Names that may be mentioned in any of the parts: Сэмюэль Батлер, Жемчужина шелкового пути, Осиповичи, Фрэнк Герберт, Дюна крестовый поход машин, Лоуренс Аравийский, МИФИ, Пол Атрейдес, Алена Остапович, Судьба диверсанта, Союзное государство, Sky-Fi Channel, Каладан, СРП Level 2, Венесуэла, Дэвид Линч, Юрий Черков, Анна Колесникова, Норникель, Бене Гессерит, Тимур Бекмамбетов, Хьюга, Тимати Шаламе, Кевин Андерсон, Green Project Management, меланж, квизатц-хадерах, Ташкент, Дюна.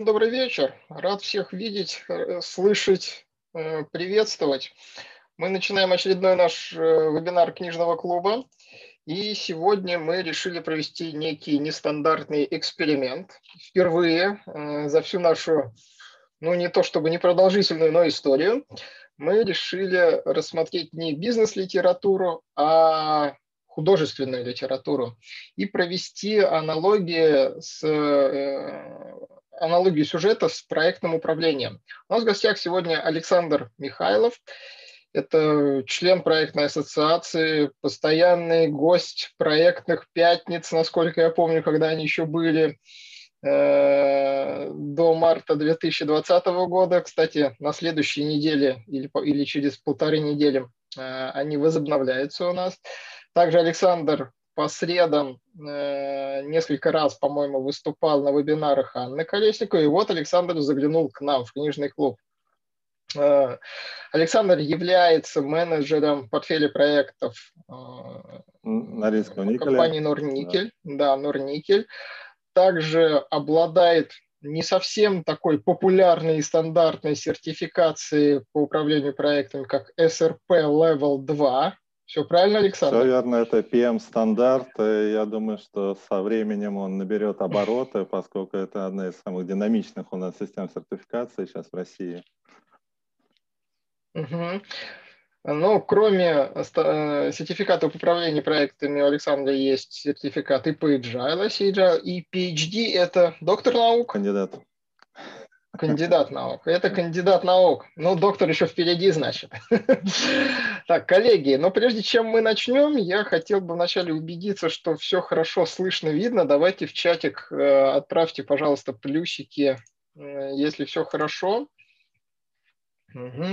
Добрый вечер. Рад всех видеть, слышать, приветствовать. Мы начинаем очередной наш вебинар книжного клуба. И сегодня мы решили провести некий нестандартный эксперимент. Впервые за всю нашу, ну не то чтобы непродолжительную, но историю, мы решили рассмотреть не бизнес-литературу, а художественную литературу и провести аналогию сюжета с проектным управлением. У нас в гостях сегодня Александр Михайлов. Это член проектной ассоциации, постоянный гость проектных пятниц, насколько я помню, когда они еще были до марта 2020 года. Кстати, на следующей неделе или через полторы недели они возобновляются у нас. Также Александр по средам несколько раз, по-моему, выступал на вебинарах Анны Колесниковой. И вот Александр заглянул к нам в книжный клуб. Александр является менеджером портфеля проектов компании Норникель. Да, Норникель. Также обладает не совсем такой популярной и стандартной сертификацией по управлению проектами, как СРП Level 2. Все правильно, Александр? Все верно, это PM-стандарт. Я думаю, что со временем он наберет обороты, поскольку это одна из самых динамичных у нас систем сертификации сейчас в России. Угу. Ну, кроме сертификата по управлению проектами, у Александра есть сертификаты по Agile, CAGile, и PhD – это доктор наук? Кандидат. Кандидат наук. Это кандидат наук. Ну, доктор еще впереди, значит. Так, коллеги, но прежде чем мы начнем, я хотел бы вначале убедиться, что все хорошо слышно, видно. Давайте в чатик отправьте, пожалуйста, плюсики, если все хорошо. Угу.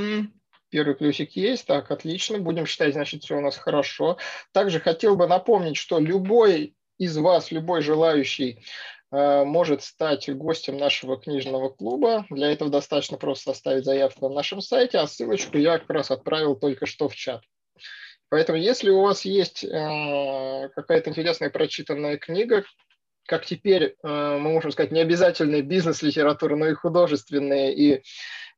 Первый плюсик есть. Так, отлично. Будем считать, значит, все у нас хорошо. Также хотел бы напомнить, что любой из вас, любой желающий, может стать гостем нашего книжного клуба. Для этого достаточно просто оставить заявку на нашем сайте, а ссылочку я как раз отправил только что в чат. Поэтому если у вас есть какая-то интересная прочитанная книга, как теперь мы можем сказать, не обязательно бизнес-литература, но и художественная, и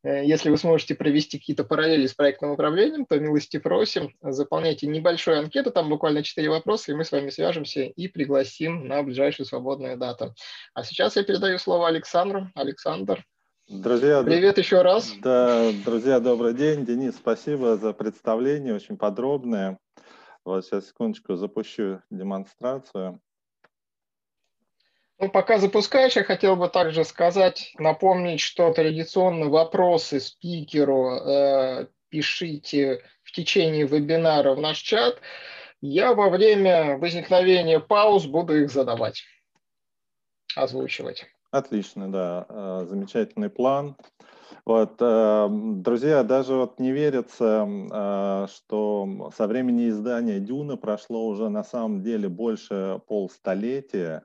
если вы сможете провести какие-то параллели с проектным управлением, то милости просим, заполняйте небольшую анкету, там буквально 4 вопроса, и мы с вами свяжемся и пригласим на ближайшую свободную дату. А сейчас я передаю слово Александру. Александр, друзья, привет еще раз. Да, друзья, добрый день. Денис, спасибо за представление, очень подробное. Вот сейчас секундочку запущу демонстрацию. Ну, пока запускаешь, я хотел бы также сказать, напомнить, что традиционно вопросы спикеру пишите в течение вебинара в наш чат. Я во время возникновения пауз буду их задавать, озвучивать. Отлично, да, замечательный план. Вот, друзья, даже вот не верится, что со времени издания «Дюна» прошло уже на самом деле больше полстолетия.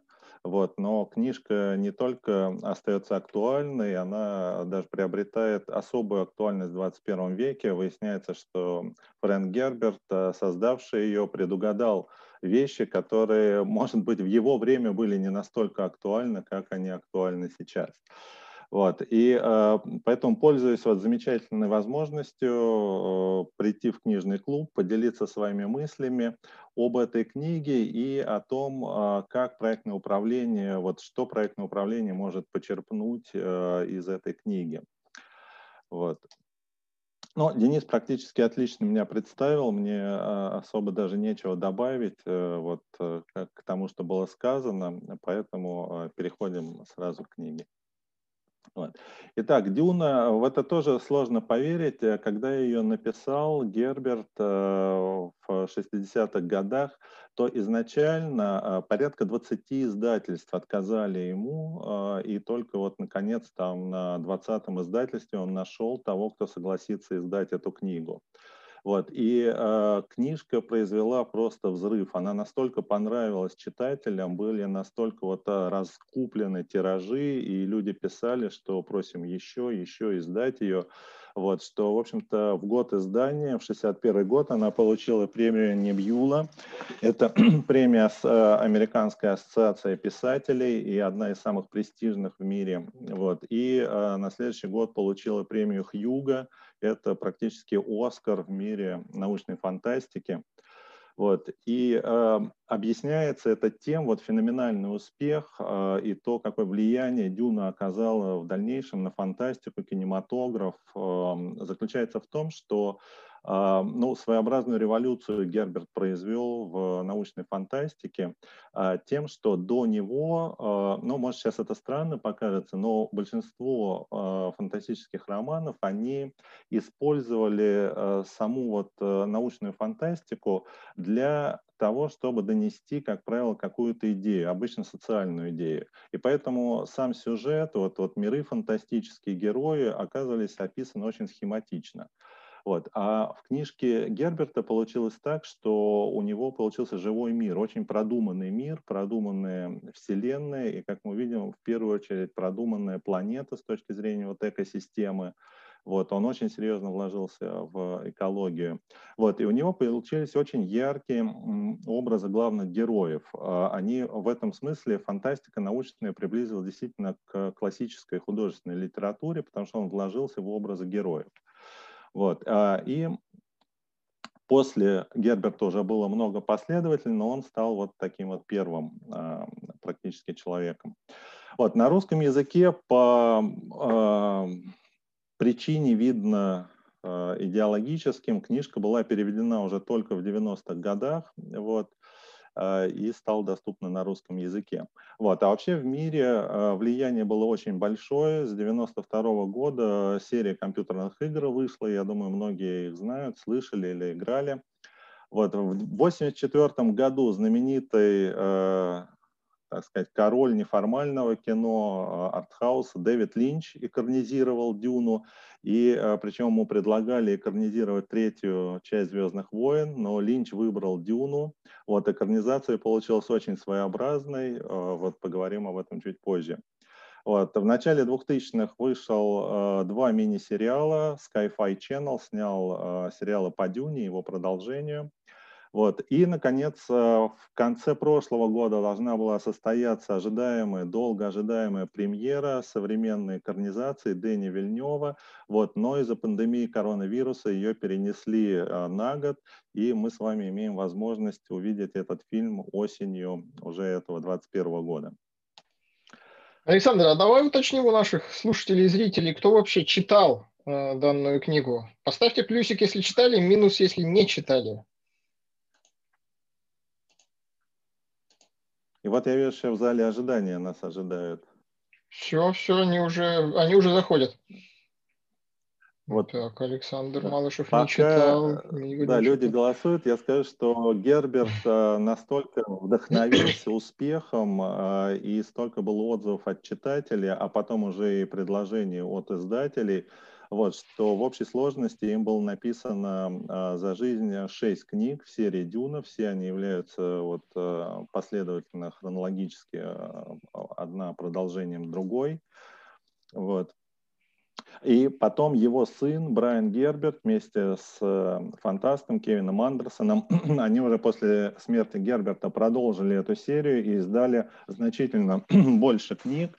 Вот, но книжка не только остается актуальной, она даже приобретает особую актуальность в 21 веке. Выясняется, что Фрэнк Герберт, создавший ее, предугадал вещи, которые, может быть, в его время были не настолько актуальны, как они актуальны сейчас. Вот, и поэтому пользуюсь вот замечательной возможностью прийти в книжный клуб, поделиться своими мыслями об этой книге и о том, как проектное управление, вот что проектное управление может почерпнуть из этой книги. Вот. Ну, Денис практически отлично меня представил, мне особо даже нечего добавить вот, к тому, что было сказано, поэтому переходим сразу к книге. Вот. Итак, «Дюна», в это тоже сложно поверить. Когда ее написал Герберт в 60-х годах, то изначально порядка 20 издательств отказали ему, и только вот наконец там на 20-м издательстве он нашел того, кто согласится издать эту книгу. Вот. И книжка произвела просто взрыв. Она настолько понравилась читателям, были настолько вот раскуплены тиражи, и люди писали, что просим еще издать ее. Вот, что, в общем-то, в год издания, в 1961 год, она получила премию Небьюла. Это премия Американской ассоциации писателей и одна из самых престижных в мире. Вот. И на следующий год получила премию Хьюга. Это практически Оскар в мире научной фантастики. Вот. И объясняется это тем, вот, феноменальный успех и то, какое влияние Дюна оказала в дальнейшем на фантастику, кинематограф, заключается в том, что ну, своеобразную революцию Герберт произвел в научной фантастике тем, что до него, ну, может, сейчас это странно покажется, но большинство фантастических романов, они использовали саму вот научную фантастику для того, чтобы донести, как правило, какую-то идею, обычно социальную идею. И поэтому сам сюжет, вот миры фантастические, герои оказывались описаны очень схематично. Вот. А в книжке Герберта получилось так, что у него получился живой мир, очень продуманный мир, продуманная вселенная и, как мы видим, в первую очередь продуманная планета с точки зрения вот экосистемы. Вот, он очень серьезно вложился в экологию. Вот, и у него получились очень яркие образы главных героев. Они в этом смысле, фантастика научная приблизилась действительно к классической художественной литературе, потому что он вложился в образы героев. Вот. И после Герберта уже было много последователей, но он стал вот таким вот первым практически человеком. Вот. На русском языке по причине, видно, идеологическим, книжка была переведена уже только в 90-х годах. Вот. И стал доступна на русском языке. Вот. А вообще в мире влияние было очень большое. С 1992 года серия компьютерных игр вышла, я думаю, многие их знают, слышали или играли. Вот. В 1984 году знаменитый, так сказать, король неформального кино, артхауса Дэвид Линч экранизировал Дюну, и причем ему предлагали экранизировать третью часть «Звездных войн», но Линч выбрал Дюну. Вот, экранизация получилась очень своеобразной, вот, поговорим об этом чуть позже. Вот, в начале 2000-х вышел два мини-сериала, Sky-Fi Channel снял сериалы по Дюне, его продолжению. Вот. И, наконец, в конце прошлого года должна была состояться ожидаемая, долго ожидаемая премьера современной экранизации Дени Вильнёва, вот, но из-за пандемии коронавируса ее перенесли на год, и мы с вами имеем возможность увидеть этот фильм осенью уже этого 2021 года. Александр, а давай уточним у наших слушателей и зрителей, кто вообще читал данную книгу. Поставьте плюсик, если читали, минус, если не читали. И вот я вижу, что в зале ожидания нас ожидают. Все, они уже заходят. Вот так, Александр Малышев пока не читал. Да, люди голосуют. Я скажу, что Герберт настолько вдохновился успехом, и столько было отзывов от читателей, а потом уже и предложений от издателей, вот, что в общей сложности им было написано за жизнь 6 книг в серии Дюна. Все они являются вот последовательно, хронологически, одна продолжением другой. Вот. И потом его сын Брайан Герберт вместе с фантастом Кевином Андерсоном, они уже после смерти Герберта продолжили эту серию и издали значительно больше книг.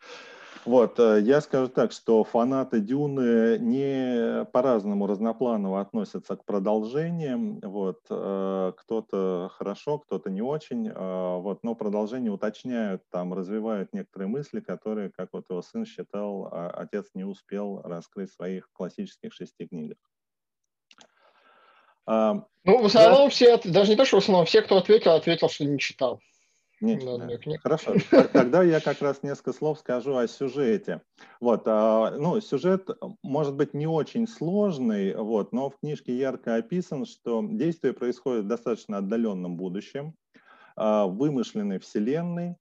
Вот, я скажу так, что фанаты Дюны не по-разному разнопланово относятся к продолжениям. Вот, кто-то хорошо, кто-то не очень. Вот, но продолжения уточняют, там, развивают некоторые мысли, которые, как вот его сын считал, отец не успел раскрыть в своих классических 6 книгах. Ну, в основном все, даже не то, что в основном, все, кто ответил, что не читал. Нет. Хорошо, тогда я как раз несколько слов скажу о сюжете. Вот, ну, сюжет может быть не очень сложный, вот, но в книжке ярко описан, что действие происходит в достаточно отдаленном будущем, в вымышленной вселенной,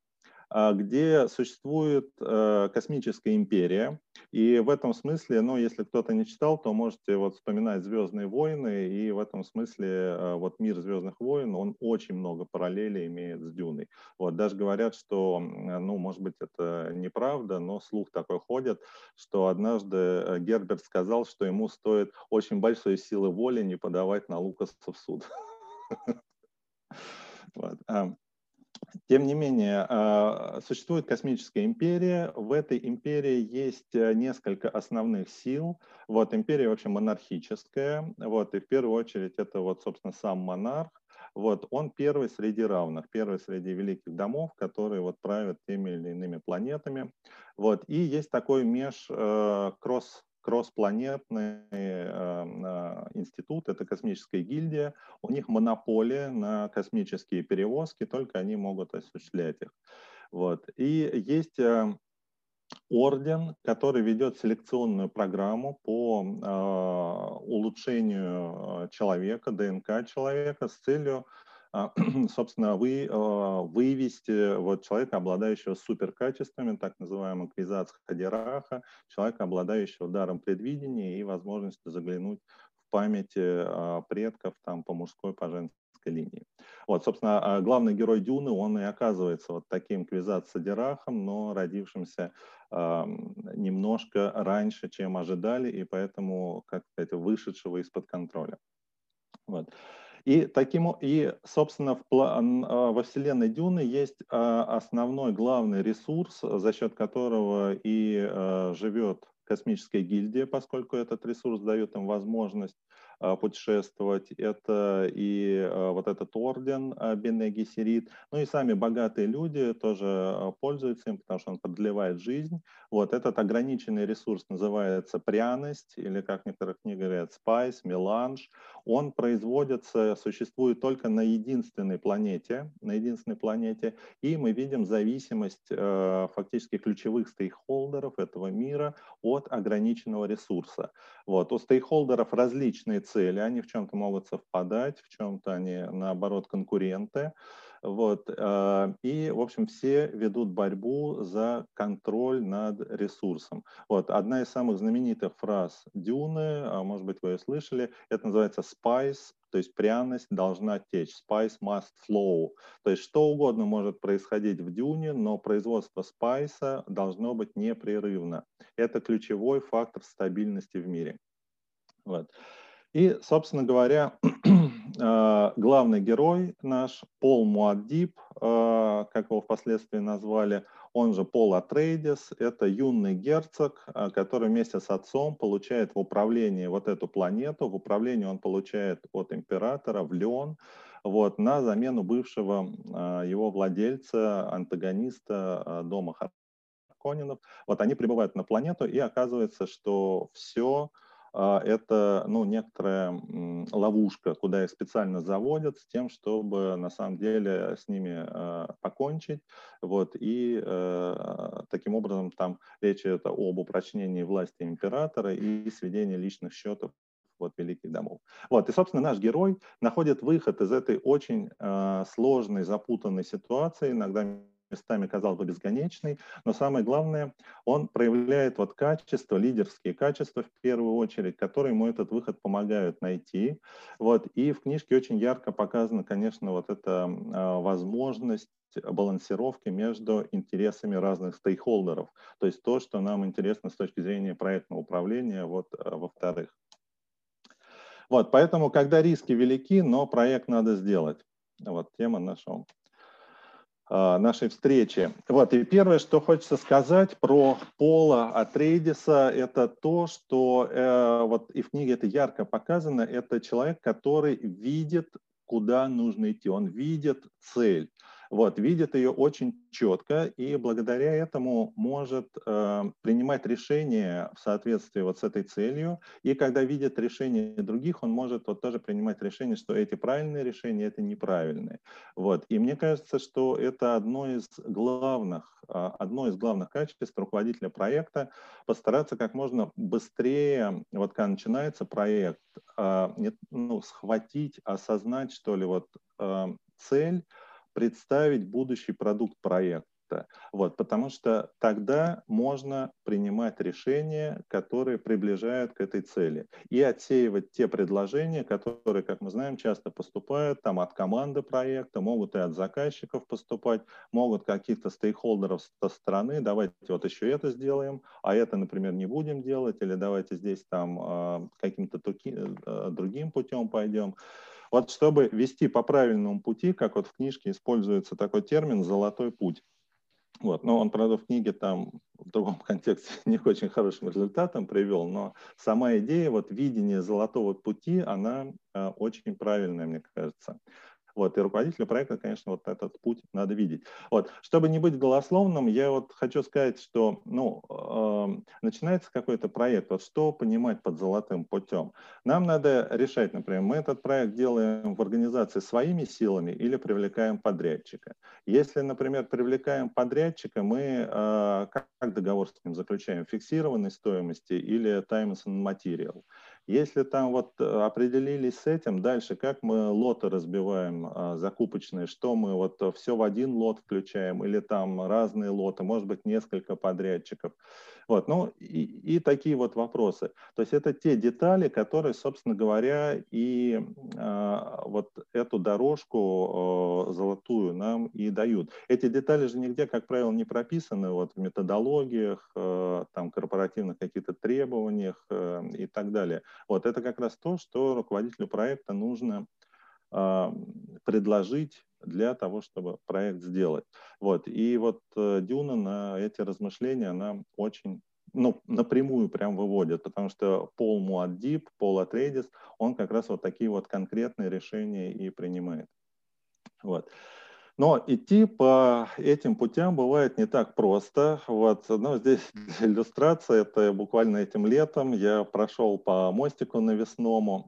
где существует космическая империя, И в этом смысле, ну, если кто-то не читал, то можете вот вспоминать «Звездные войны», и в этом смысле вот мир «Звездных войн», он очень много параллелей имеет с «Дюной». Вот, даже говорят, что, ну, может быть, это неправда, но слух такой ходит, что однажды Герберт сказал, что ему стоит очень большой силы воли не подавать на Лукаса в суд. Тем не менее, существует космическая империя. В этой империи есть несколько основных сил. Вот, империя вообще монархическая. Вот, и в первую очередь это, вот, собственно, сам монарх. Вот, он первый среди равных, первый среди великих домов, которые вот правят теми или иными планетами. Вот, и есть такой кросспланетный институт, это космическая гильдия, у них монополия на космические перевозки, только они могут осуществлять их. Вот. И есть орден, который ведет селекционную программу по улучшению человека, ДНК человека с целью, собственно, вывести вот человека, обладающего суперкачествами, так называемого квизатц-хадераха, человека, обладающего даром предвидения и возможностью заглянуть в память предков там, по мужской, по женской линии. Вот, собственно, главный герой «Дюны», он и оказывается вот таким квизатц-хадерахом, но родившимся немножко раньше, чем ожидали, и поэтому, как сказать, вышедшего из-под контроля. Вот. И, собственно, во вселенной «Дюны» есть основной главный ресурс, за счет которого и живет космическая гильдия, поскольку этот ресурс дает им возможность путешествовать. Это и вот этот орден Бене Гессерит. Ну и сами богатые люди тоже пользуются им, потому что он продлевает жизнь. Вот этот ограниченный ресурс называется пряность, или, как в некоторых книгах говорят, спайс, меланж. Он производится, существует только на единственной планете. И мы видим зависимость фактически ключевых стейкхолдеров этого мира от ограниченного ресурса. Вот. У стейкхолдеров различные цели, они в чем-то могут совпадать, в чем-то они, наоборот, конкуренты. Вот. И, в общем, все ведут борьбу за контроль над ресурсом. Вот. Одна из самых знаменитых фраз «Дюны», может быть, вы ее слышали, это называется «spice», то есть пряность должна течь, spice must flow. То есть что угодно может происходить в «Дюне», но производство спайса должно быть непрерывно. Это ключевой фактор стабильности в мире. Вот. И, собственно говоря, главный герой наш Пол Муад'Диб, как его впоследствии назвали, он же Пол Атрейдес, это юный герцог, который вместе с отцом получает в управлении вот эту планету, в управлении он получает от императора в Леон, вот, на замену бывшего его владельца, антагониста дома Харконненов. Вот они прибывают на планету, и оказывается, что все это, ну, некоторая ловушка, куда их специально заводят с тем, чтобы на самом деле с ними покончить. Вот, и таким образом там речь идет об упрочнении власти императора и сведении личных счетов вот великих домов. Вот, и, собственно, наш герой находит выход из этой очень сложной, запутанной ситуации, иногда местами, казалось бы, безграничный, но самое главное, он проявляет вот качества, лидерские качества в первую очередь, которые ему этот выход помогают найти. Вот, и в книжке очень ярко показана, конечно, вот эта возможность балансировки между интересами разных стейкхолдеров, то есть то, что нам интересно с точки зрения проектного управления, вот, во-вторых. Вот, поэтому, когда риски велики, но проект надо сделать. Вот тема нашей встречи. Вот, и первое, что хочется сказать про Пола Атрейдеса, это то, что вот и в книге это ярко показано, это человек, который видит, куда нужно идти, он видит цель. Вот, видит ее очень четко и благодаря этому может принимать решения в соответствии вот с этой целью. И когда видит решения других, он может вот тоже принимать решение, что эти правильные решения, это неправильные. Вот. И мне кажется, что это одно из главных качеств руководителя проекта – постараться как можно быстрее, вот когда начинается проект, схватить, осознать, что ли, вот цель, представить будущий продукт проекта проекта. Вот, потому что тогда можно принимать решения, которые приближают к этой цели, и отсеивать те предложения, которые, как мы знаем, часто поступают там, от команды проекта, могут и от заказчиков поступать, могут каких-то стейкхолдеров со стороны: давайте вот еще это сделаем, а это, например, не будем делать, или давайте здесь там каким-то другим путем пойдем. Вот чтобы вести по правильному пути, как вот в книжке используется такой термин «золотой путь». Вот. Но он, правда, в книге там в другом контексте не к очень хорошим результатам привел, но сама идея, вот видение золотого пути, она очень правильная, мне кажется. Вот, и руководителю проекта, конечно, вот этот путь надо видеть. Вот. Чтобы не быть голословным, я вот хочу сказать, что начинается какой-то проект. Вот что понимать под золотым путем? Нам надо решать, например, мы этот проект делаем в организации своими силами или привлекаем подрядчика. Если, например, привлекаем подрядчика, мы как договор с ним заключаем? Фиксированной стоимости или times and material? Если там вот определились с этим, дальше как мы лоты разбиваем закупочные, что мы вот все в один лот включаем или там разные лоты, может быть несколько подрядчиков. Вот, ну и такие вот вопросы. То есть это те детали, которые, собственно говоря, и вот эту дорожку золотую нам и дают. Эти детали же нигде, как правило, не прописаны вот, в методологиях, там, корпоративных каких-то требованиях и так далее. Вот это как раз то, что руководителю проекта нужно предложить для того, чтобы проект сделать. Вот. И вот Дюна на эти размышления, она очень, ну, напрямую прям выводит, потому что Пол Муад'Диб, Пол Атрейдес, он как раз вот такие вот конкретные решения и принимает. Вот. Но идти по этим путям бывает не так просто. Вот, ну, здесь иллюстрация, это буквально этим летом я прошел по мостику навесному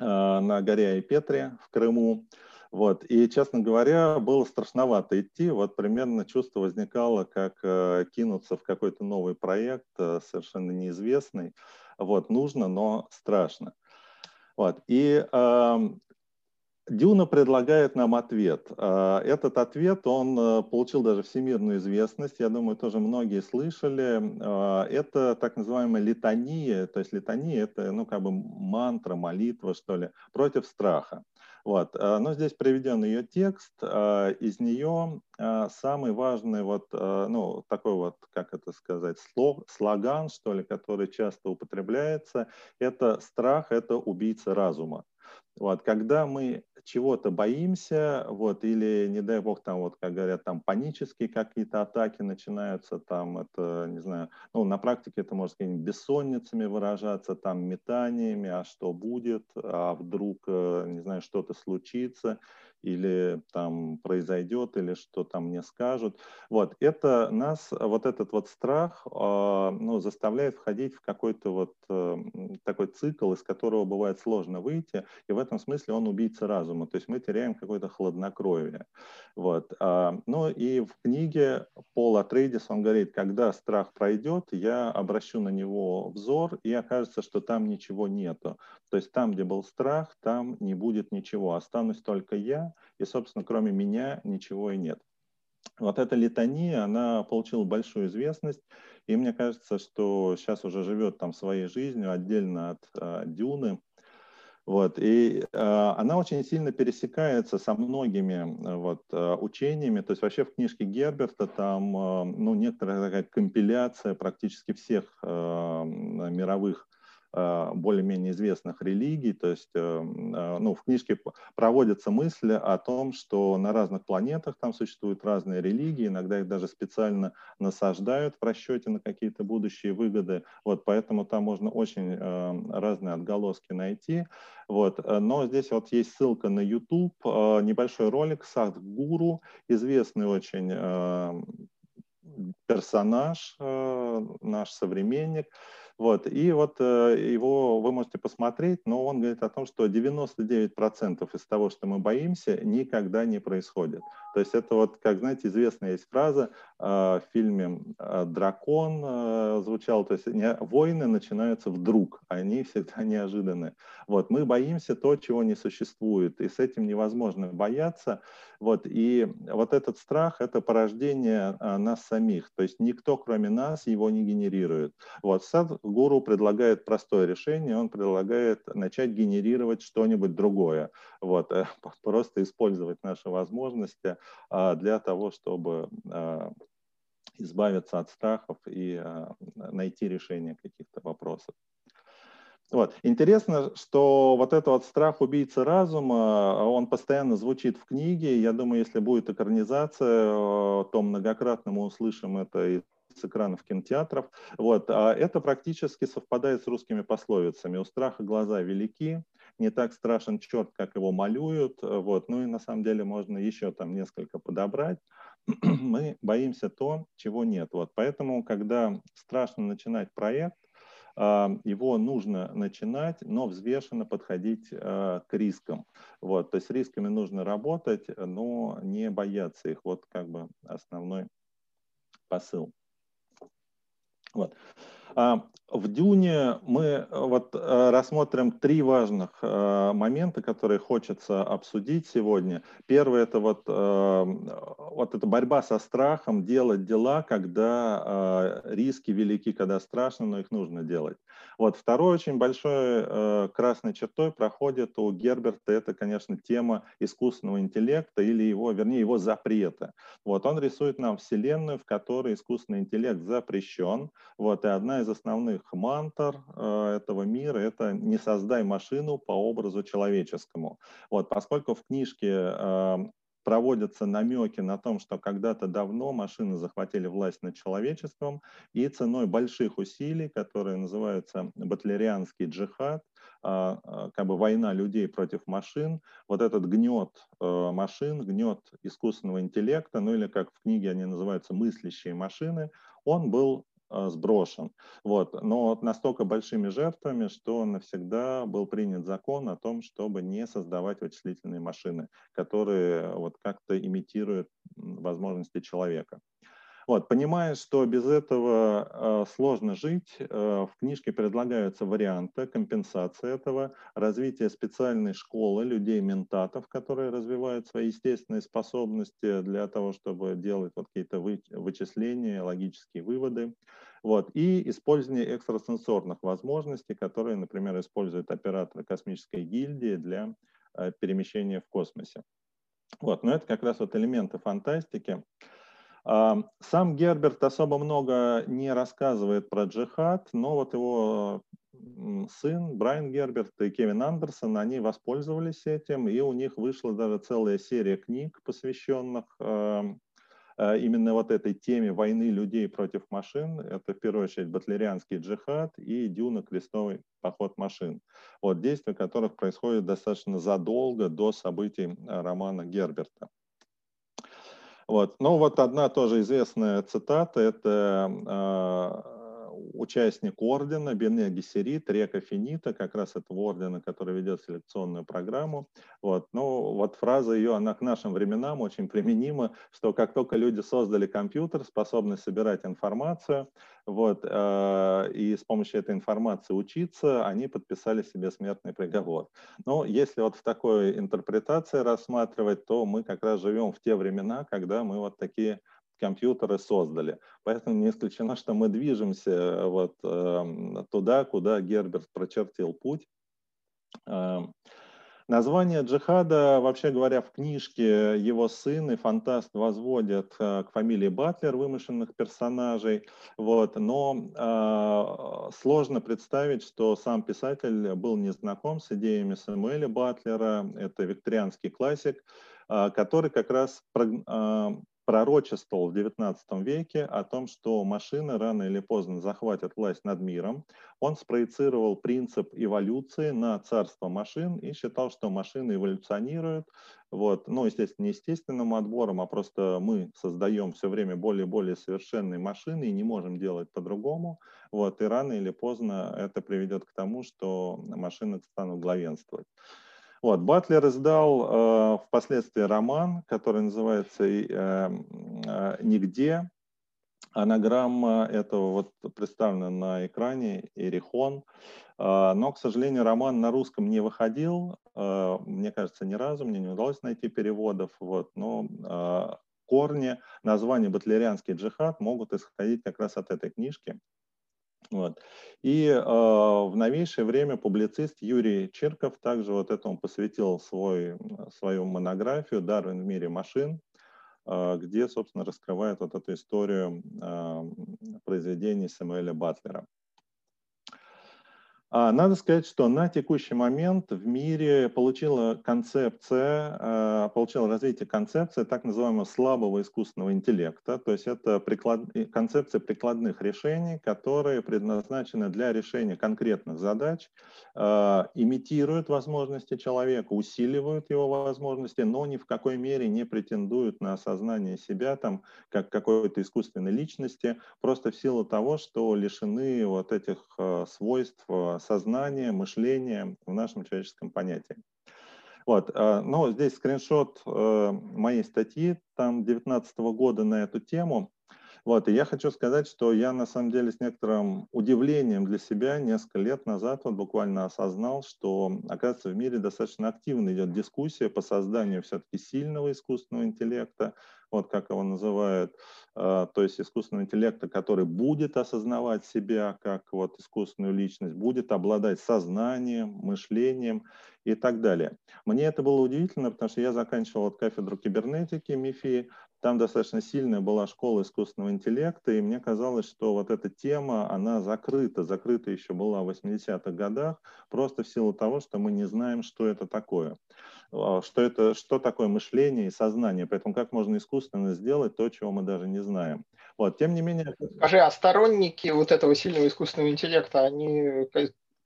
на горе Ай-Петри в Крыму. Вот, и, честно говоря, было страшновато идти. Вот примерно чувство возникало, как кинуться в какой-то новый проект, совершенно неизвестный. Вот, нужно, но страшно. Вот, и... Дюна предлагает нам ответ. Этот ответ, он получил даже всемирную известность, я думаю, тоже многие слышали. Это так называемая литания, то есть литания — это, ну, как бы мантра, молитва, что ли, против страха. Вот. Но здесь приведен ее текст, из нее самый важный вот, ну, такой вот, как это сказать, слоган, что ли, который часто употребляется, это «страх — это убийца разума». Вот, когда мы чего-то боимся, вот, или, не дай бог, там, вот, как говорят, там панические какие-то атаки начинаются, там, это, не знаю, ну, на практике это может бессонницами выражаться, там, метаниями, а что будет, а вдруг, не знаю, что-то случится, или там произойдет, или что там мне скажут. Вот, это нас, вот этот вот страх, ну, заставляет входить в какой-то вот такой цикл, из которого бывает сложно выйти, и в этом смысле он убийца разума, то есть мы теряем какое-то хладнокровие. Вот. Ну и в книге Пол Атрейдес, он говорит, когда страх пройдет, я обращу на него взор, и окажется, что там ничего нету. То есть там, где был страх, там не будет ничего, останусь только я, и, собственно, кроме меня ничего и нет. Вот эта литания, она получила большую известность, и мне кажется, что сейчас уже живет там своей жизнью отдельно от Дюны. Вот, и она очень сильно пересекается со многими вот, учениями, то есть вообще в книжке Герберта там ну, некоторая такая компиляция практически всех мировых более-менее известных религий, то есть ну, в книжке проводится мысль о том, что на разных планетах там существуют разные религии, иногда их даже специально насаждают в расчете на какие-то будущие выгоды, вот, поэтому там можно очень разные отголоски найти. Вот. Но здесь вот есть ссылка на YouTube, небольшой ролик Садхгуру, известный очень персонаж, наш современник. Вот, и вот его вы можете посмотреть, но он говорит о том, что 99% из того, что мы боимся, никогда не происходит. То есть это вот, как знаете, известная есть фраза в фильме «Дракон» звучало, то есть войны начинаются вдруг, они всегда неожиданны. Вот, мы боимся то, чего не существует, и с этим невозможно бояться. Вот, и вот этот страх – это порождение нас самих, то есть никто, кроме нас, его не генерирует. Вот, Садгуру предлагает простое решение, он предлагает начать генерировать что-нибудь другое, вот, просто использовать наши возможности для того, чтобы избавиться от страхов и найти решение каких-то вопросов. Вот. Интересно, что вот этот вот страх убийцы разума, он постоянно звучит в книге. Я думаю, если будет экранизация, то многократно мы услышим это и с экранов кинотеатров. Вот. А это практически совпадает с русскими пословицами. У страха глаза велики, не так страшен черт, как его малюют. Вот. Ну и на самом деле можно еще там несколько подобрать. Мы боимся то, чего нет. Вот. Поэтому, когда страшно начинать проект, его нужно начинать, но взвешенно подходить к рискам. Вот. То есть с рисками нужно работать, но не бояться их. Вот как бы основной посыл. Вот. В «Дюне» мы вот рассмотрим три важных момента, которые хочется обсудить сегодня. Первое – это вот эта борьба со страхом, делать дела, когда риски велики, когда страшно, но их нужно делать. Вот. Второй очень большой красной чертой проходит у Герберта – это, конечно, тема искусственного интеллекта или его, вернее, его запрета. Вот. Он рисует нам вселенную, в которой искусственный интеллект запрещен. Вот. И одна из основных мантр этого мира – это «не создай машину по образу человеческому». Вот, поскольку в книжке проводятся намеки на том, что когда-то давно машины захватили власть над человечеством, и ценой больших усилий, которые называются батлерианский джихад, как бы война людей против машин, вот этот гнет машин, гнет искусственного интеллекта, ну или как в книге они называются мыслящие машины, он был сброшен. Вот. Но настолько большими жертвами, что навсегда был принят закон о том, чтобы не создавать вычислительные машины, которые вот как-то имитируют возможности человека. Вот. Понимая, что без этого сложно жить, в книжке предлагаются варианты компенсации этого, развитие специальной школы людей-ментатов, которые развивают свои естественные способности для того, чтобы делать вот какие-то вычисления, логические выводы. Вот. И использование экстрасенсорных возможностей, которые, например, используют операторы космической гильдии для перемещения в космосе. Вот. Но это как раз вот элементы фантастики. Сам Герберт особо много не рассказывает про джихад, но вот его сын Брайан Герберт и Кевин Андерсон, они воспользовались этим, и у них вышла даже целая серия книг, посвященных именно вот этой теме войны людей против машин. Это в первую очередь «Батлерианский джихад» и «Дюна крестовый поход машин», вот, действия которых происходят достаточно задолго до событий романа Герберта. Вот. Ну вот одна тоже известная цитата, это участник ордена Бене Гессерит, река Финита, как раз этого ордена, который ведет селекционную программу. Вот. Ну вот фраза ее, она к нашим временам очень применима, что как только люди создали компьютер, способный собирать информацию, вот, и с помощью этой информации учиться, они подписали себе смертный приговор. Но если вот в такой интерпретации рассматривать, то мы как раз живем в те времена, когда мы вот такие компьютеры создали. Поэтому не исключено, что мы движемся вот туда, куда Герберт прочертил путь. Название джихада, вообще говоря, в книжке его сын и фантаст возводят к фамилии Батлер, вымышленных персонажей. Вот. Но сложно представить, что сам писатель был не знаком с идеями Сэмюэля Батлера, это викторианский классик, который как раз пророчествовал в XIX веке о том, что машины рано или поздно захватят власть над миром. Он спроецировал принцип эволюции на царство машин и считал, что машины эволюционируют. Вот. Ну, естественно, не естественным отбором, а просто мы создаем все время более и более совершенные машины и не можем делать по-другому. Вот. И рано или поздно это приведет к тому, что машины станут главенствовать. Вот, Батлер издал впоследствии роман, который называется «Нигде», Анаграмма этого вот представлена на экране, Эрихон. Но, к сожалению, роман на русском не выходил. Мне кажется, ни разу мне не удалось найти переводов. Вот, но корни названия «Батлерианский джихад» могут исходить как раз от этой книжки. Вот. И в новейшее время публицист Юрий Черков также вот этому посвятил свою монографию «Дарвин в мире машин», где, собственно, раскрывает вот эту историю произведений Сэмюэля Батлера. Надо сказать, что на текущий момент в мире получила развитие концепции так называемого слабого искусственного интеллекта, то есть это концепция прикладных решений, которые предназначены для решения конкретных задач, имитируют возможности человека, усиливают его возможности, но ни в какой мере не претендуют на осознание себя там, как какой-то искусственной личности, просто в силу того, что лишены вот этих свойств сознание, мышление в нашем человеческом понятии. Вот. Но здесь скриншот моей статьи, там 2019 года на эту тему. Вот. И я хочу сказать, что я на самом деле с некоторым удивлением для себя несколько лет назад вот буквально осознал, что, оказывается, в мире достаточно активно идет дискуссия по созданию все-таки сильного искусственного интеллекта, вот как его называют, то есть искусственного интеллекта, который будет осознавать себя как вот искусственную личность, будет обладать сознанием, мышлением и так далее. Мне это было удивительно, потому что я заканчивал вот кафедру кибернетики МИФИ, там достаточно сильная была школа искусственного интеллекта, и мне казалось, что вот эта тема, она закрыта еще была в 80-х годах, просто в силу того, что мы не знаем, что это такое, что такое мышление и сознание, поэтому как можно искусственно сделать то, чего мы даже не знаем. Вот, тем не менее... Скажи, а сторонники вот этого сильного искусственного интеллекта, они...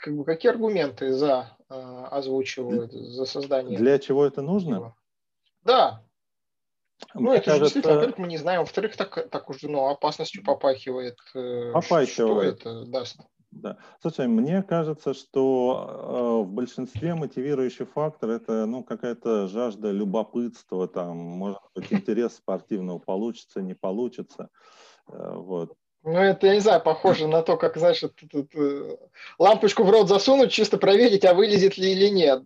Как бы, какие аргументы озвучивают за создание? Для чего это нужно? Да. Ну, это же действительно, во-первых, мы не знаем, во-вторых, так уж опасностью попахивает. Что это даст? Да. Слушай, мне кажется, что в большинстве мотивирующий фактор это какая-то жажда любопытства, там, может быть, интерес спортивного получится, не получится. Вот. Ну, это, я не знаю, похоже на то, как, знаешь, лампочку в рот засунуть, чисто проверить, а вылезет ли или нет.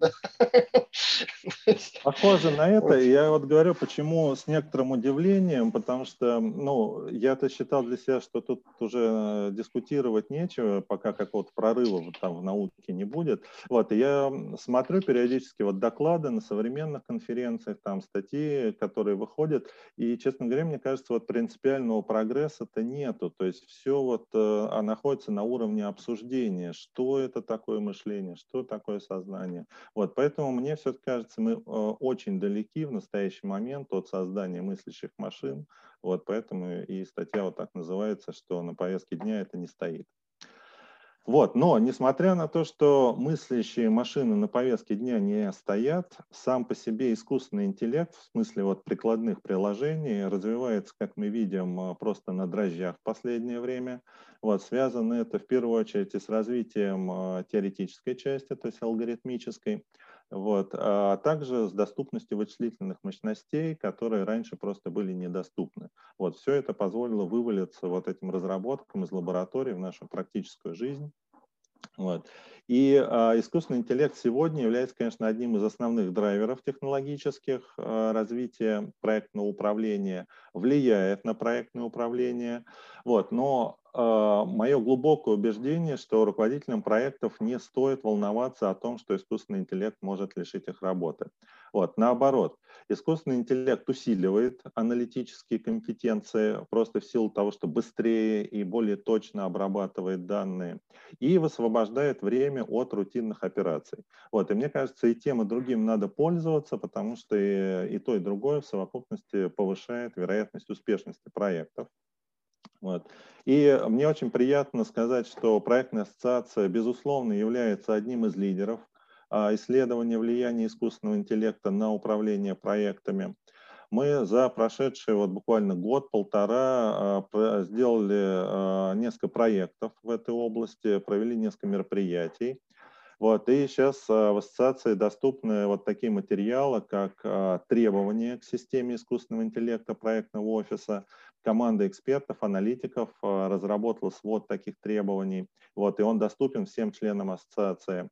Похоже на это. Я вот говорю, почему с некоторым удивлением, потому что, я-то считал для себя, что тут уже дискутировать нечего, пока какого-то прорыва там в науке не будет. Вот, и я смотрю периодически вот доклады на современных конференциях, там статьи, которые выходят, и, честно говоря, мне кажется, вот принципиального прогресса-то нету. То есть все вот находится на уровне обсуждения, что это такое мышление, что такое сознание. Вот, поэтому мне все-таки кажется, мы очень далеки в настоящий момент от создания мыслящих машин. Вот, поэтому и статья вот так называется, что на повестке дня это не стоит. Вот, но несмотря на то, что мыслящие машины на повестке дня не стоят, сам по себе искусственный интеллект, в смысле вот прикладных приложений, развивается, как мы видим, просто на дрожжах в последнее время. Вот, связано это в первую очередь с развитием теоретической части, то есть алгоритмической, вот, а также с доступностью вычислительных мощностей, которые раньше просто были недоступны. Вот, все это позволило вывалиться вот этим разработкам из лаборатории в нашу практическую жизнь. Вот. И искусственный интеллект сегодня является, конечно, одним из основных драйверов технологических развития проектного управления, влияет на проектное управление. Вот. Но мое глубокое убеждение, что руководителям проектов не стоит волноваться о том, что искусственный интеллект может лишить их работы. Вот, наоборот, искусственный интеллект усиливает аналитические компетенции просто в силу того, что быстрее и более точно обрабатывает данные и высвобождает время от рутинных операций. Вот, и мне кажется, и тем, и другим надо пользоваться, потому что и то, и другое в совокупности повышает вероятность успешности проектов. Вот. И мне очень приятно сказать, что проектная ассоциация, безусловно, является одним из лидеров исследования влияния искусственного интеллекта на управление проектами. Мы за прошедшие вот буквально год-полтора сделали несколько проектов в этой области, провели несколько мероприятий. Вот, и сейчас в ассоциации доступны вот такие материалы, как требования к системе искусственного интеллекта проектного офиса, команда экспертов, аналитиков разработала свод таких требований, вот, и он доступен всем членам ассоциации.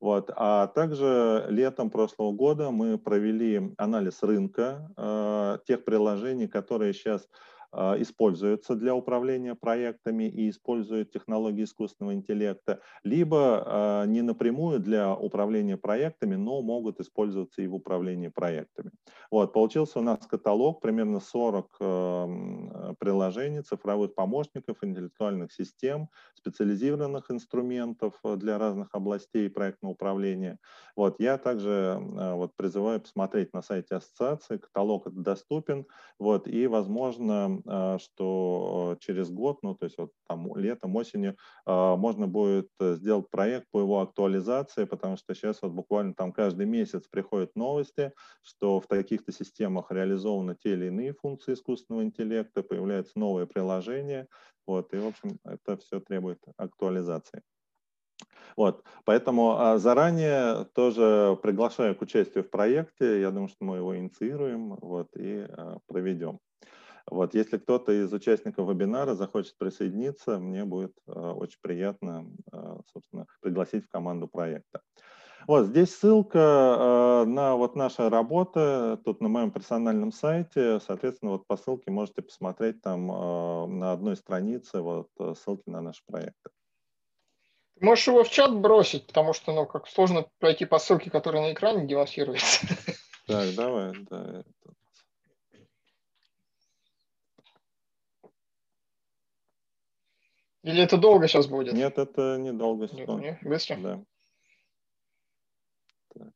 Вот. А также летом прошлого года мы провели анализ рынка тех приложений, которые сейчас используются для управления проектами и используют технологии искусственного интеллекта, либо не напрямую для управления проектами, но могут использоваться и в управлении проектами. Вот, получился у нас каталог, примерно 40 приложений, цифровых помощников, интеллектуальных систем, специализированных инструментов для разных областей проектного управления. Вот, я также вот, призываю посмотреть на сайте ассоциации, каталог доступен, вот, и, возможно, что через год, ну то есть вот там летом, осенью можно будет сделать проект по его актуализации, потому что сейчас вот буквально там каждый месяц приходят новости, что в таких-то системах реализованы те или иные функции искусственного интеллекта, появляются новые приложения, вот, и в общем это все требует актуализации. Вот, поэтому заранее тоже приглашаю к участию в проекте, я думаю, что мы его инициируем, вот, и проведем. Вот, если кто-то из участников вебинара захочет присоединиться, мне будет очень приятно, собственно, пригласить в команду проекта. Вот здесь ссылка на вот наши работы, тут на моем персональном сайте, соответственно, вот по ссылке можете посмотреть там на одной странице вот, ссылки на наши проекты. Можешь его в чат бросить, потому что, ну, как сложно пройти по ссылке, которая на экране демонстрируется. Так, давай, да. Или это долго сейчас будет? Нет, это недолго. Не, быстро? Да. Так.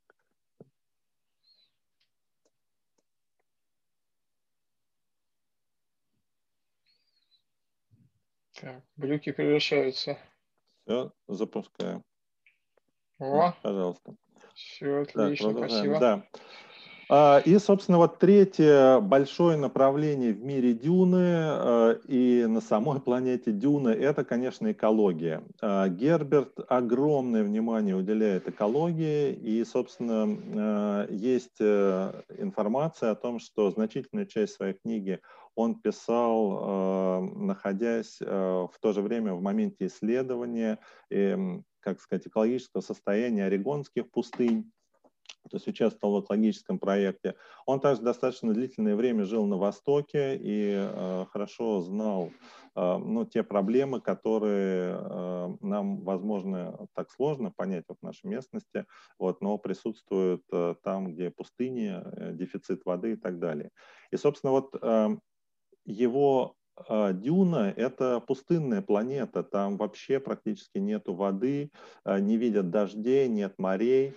Так, брюки превращаются. Все, запускаем. О, пожалуйста. Все, отлично, так, спасибо. Да. И, собственно, вот третье большое направление в мире Дюны и на самой планете Дюны – это, конечно, экология. Герберт огромное внимание уделяет экологии, и, собственно, есть информация о том, что значительную часть своей книги он писал, находясь в то же время в моменте исследования, как сказать, экологического состояния орегонских пустынь. То есть участвовал в экологическом проекте. Он также достаточно длительное время жил на Востоке и хорошо знал те проблемы, которые нам, возможно, так сложно понять вот в нашей местности, вот, но присутствуют там, где пустыни, дефицит воды и так далее. И, собственно, вот его... Дюна – это пустынная планета, там вообще практически нету воды, не видят дождей, нет морей,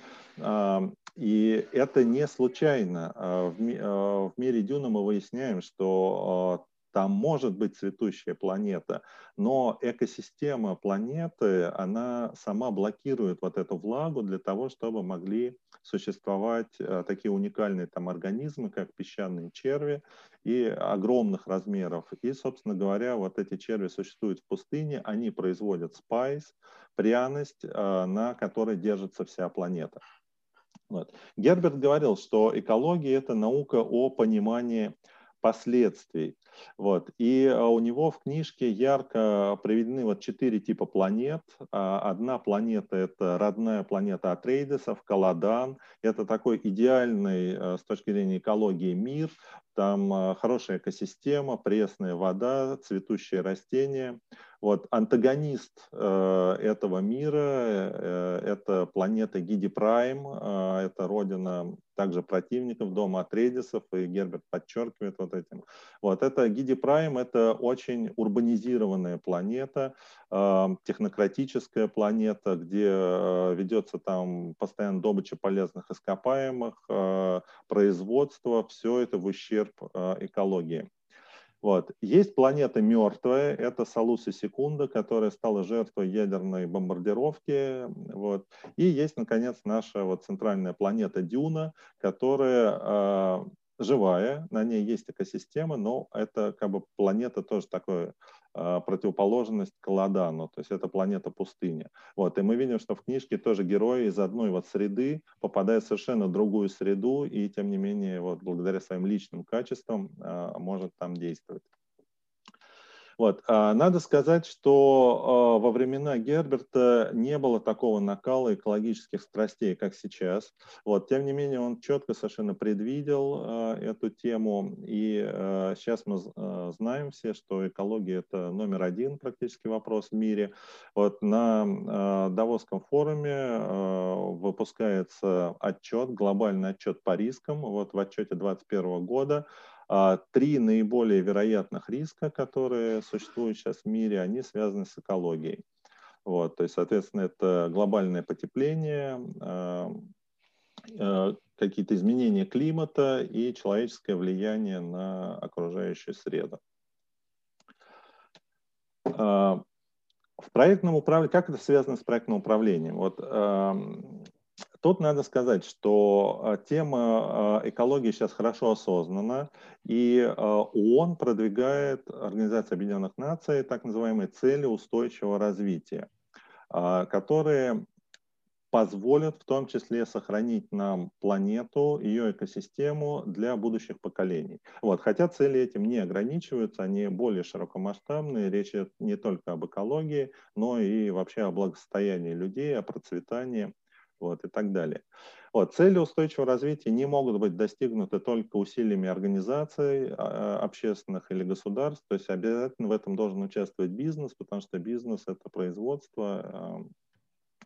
и это не случайно. В мире Дюна мы выясняем, что там может быть цветущая планета, но экосистема планеты, она сама блокирует вот эту влагу для того, чтобы могли существовать такие уникальные там организмы, как песчаные черви, и огромных размеров. И, собственно говоря, вот эти черви существуют в пустыне, они производят спайс, пряность, на которой держится вся планета. Вот. Герберт говорил, что экология – это наука о понимании последствий. Вот. И у него в книжке ярко приведены вот 4 типа планет. Одна планета – это родная планета Атрейдесов, Каладан. Это такой идеальный с точки зрения экологии мир. Там хорошая экосистема, пресная вода, цветущие растения. Вот. Антагонист этого мира – это планета Гиди Прайм, это родина также противников, дома Атрейдесов, и Герберт подчеркивает вот этим. Вот это Гиди Прайм – это очень урбанизированная планета, технократическая планета, где ведется там постоянно добыча полезных ископаемых, производство, все это в ущерб экологии. Вот. Есть планета мертвая, это Салуса секунда, которая стала жертвой ядерной бомбардировки. Вот. И есть, наконец, наша вот центральная планета Дюна, которая живая, на ней есть экосистема, но это как бы планета тоже такой противоположность Каладану, то есть это планета пустыня. Вот. И мы видим, что в книжке тоже герои из одной вот среды попадают в совершенно другую среду и, тем не менее, вот, благодаря своим личным качествам может там действовать. Вот. Надо сказать, что во времена Герберта не было такого накала экологических страстей, как сейчас. Вот. Тем не менее, он четко совершенно предвидел эту тему. И сейчас мы знаем все, что экология – это номер один практически вопрос в мире. Вот. На Давосском форуме выпускается отчет, глобальный отчет по рискам. Вот в отчете 2021 года три наиболее вероятных риска, которые существуют сейчас в мире, они связаны с экологией. Вот, то есть, соответственно, это глобальное потепление, какие-то изменения климата и человеческое влияние на окружающую среду. В проектном управлении, как это связано с проектным управлением? Вот, тут надо сказать, что тема экологии сейчас хорошо осознана, и ООН продвигает, Организация Объединенных Наций, так называемые цели устойчивого развития, которые позволят в том числе сохранить нам планету, ее экосистему для будущих поколений. Вот. Хотя цели этим не ограничиваются, они более широкомасштабные, речь идет не только об экологии, но и вообще о благосостоянии людей, о процветании. Вот, и так далее. Вот, цели устойчивого развития не могут быть достигнуты только усилиями организаций общественных или государств, то есть обязательно в этом должен участвовать бизнес, потому что бизнес – это производство,